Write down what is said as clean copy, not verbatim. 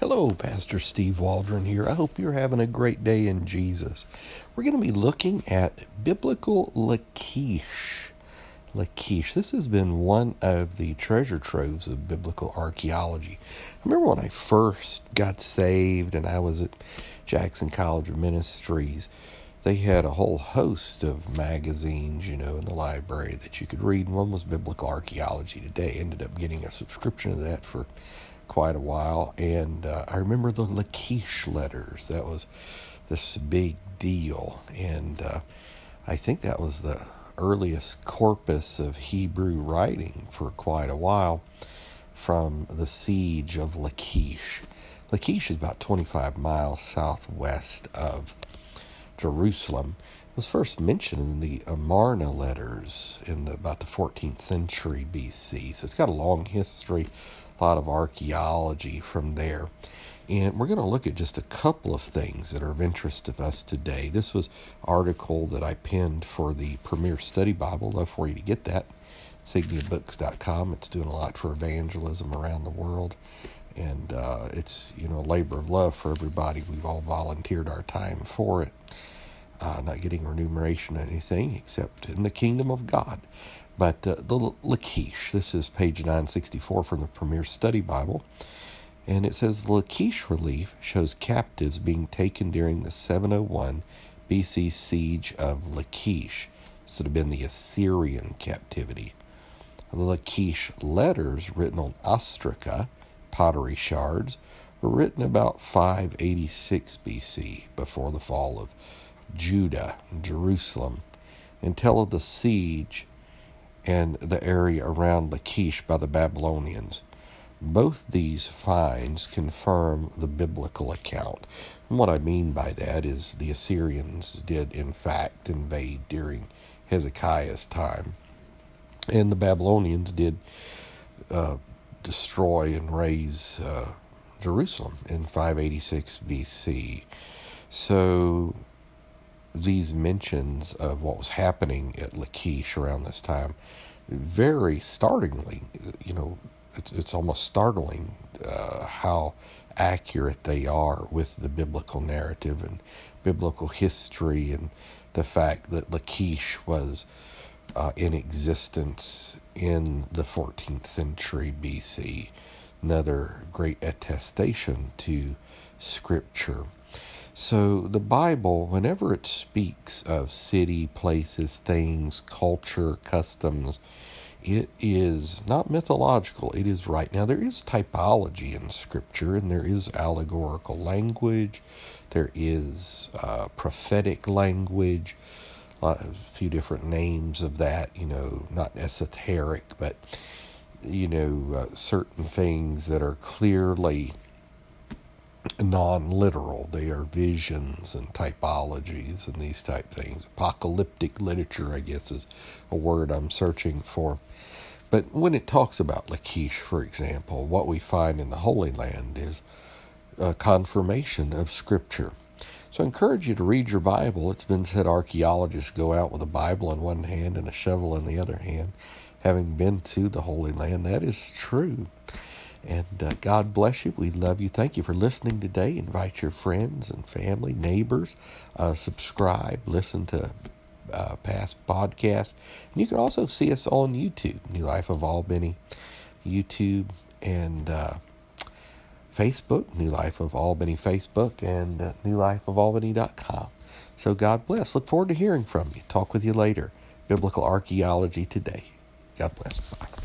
Hello, Pastor Steve Waldron here. I hope you're having a great day in Jesus. We're going to be looking at biblical Lachish. This has been one of the treasure troves of biblical archaeology. I remember when I first got saved and I was at Jackson College of Ministries, they had a whole host of magazines, in the library that you could read. One was Biblical Archaeology Today. Ended up getting a subscription to that for quite a while, and I remember the Lachish letters. That was this big deal, and I think that was the earliest corpus of Hebrew writing for quite a while from the siege of Lachish. Lachish is about 25 miles southwest of Jerusalem. It was first mentioned in the Amarna letters in about the 14th century BC, so it's got a long history. Lot of archaeology from there. And we're going to look at just a couple of things that are of interest to us today. This was an article that I penned for the Premier Study Bible. I'd love for you to get that. SigniaBooks.com. It's doing a lot for evangelism around the world. And it's, a labor of love for everybody. We've all volunteered our time for it. Not getting remuneration or anything except in the kingdom of God. But the Lachish, this is page 964 from the Premier Study Bible. And it says, the Lachish relief shows captives being taken during the 701 BC siege of Lachish. This would have been the Assyrian captivity. The Lachish letters written on ostraca, pottery shards, were written about 586 BC, before the fall of Judah, Jerusalem, and tell of the siege and the area around Lachish by the Babylonians. Both these finds confirm the biblical account. And what I mean by that is the Assyrians did, in fact, invade during Hezekiah's time, and the Babylonians did destroy and raise Jerusalem in 586 BC. So these mentions of what was happening at Lachish around this time, very startlingly, it's almost startling how accurate they are with the biblical narrative and biblical history, and the fact that Lachish was in existence in the 14th century BC. Another great attestation to Scripture. So the Bible, whenever it speaks of city, places, things, culture, customs, it is not mythological. It is right. Now, there is typology in Scripture, and there is allegorical language. There is prophetic language. A few different names of that, not esoteric, but, certain things that are clearly non-literal. They are visions and typologies and these type things. Apocalyptic literature, I guess, is a word I'm searching for. But when it talks about Lachish, for example, what we find in the Holy Land is a confirmation of Scripture. So I encourage you to read your Bible. It's been said archaeologists go out with a Bible in one hand and a shovel in the other hand, having been to the Holy Land. That is true. And God bless you. We love you. Thank you for listening today. Invite your friends and family, neighbors. Subscribe. Listen to past podcasts. And you can also see us on YouTube, New Life of Albany, YouTube, and Facebook, New Life of Albany Facebook, and newlifeofalbany.com. So God bless. Look forward to hearing from you. Talk with you later. Biblical Archaeology Today. God bless. Bye.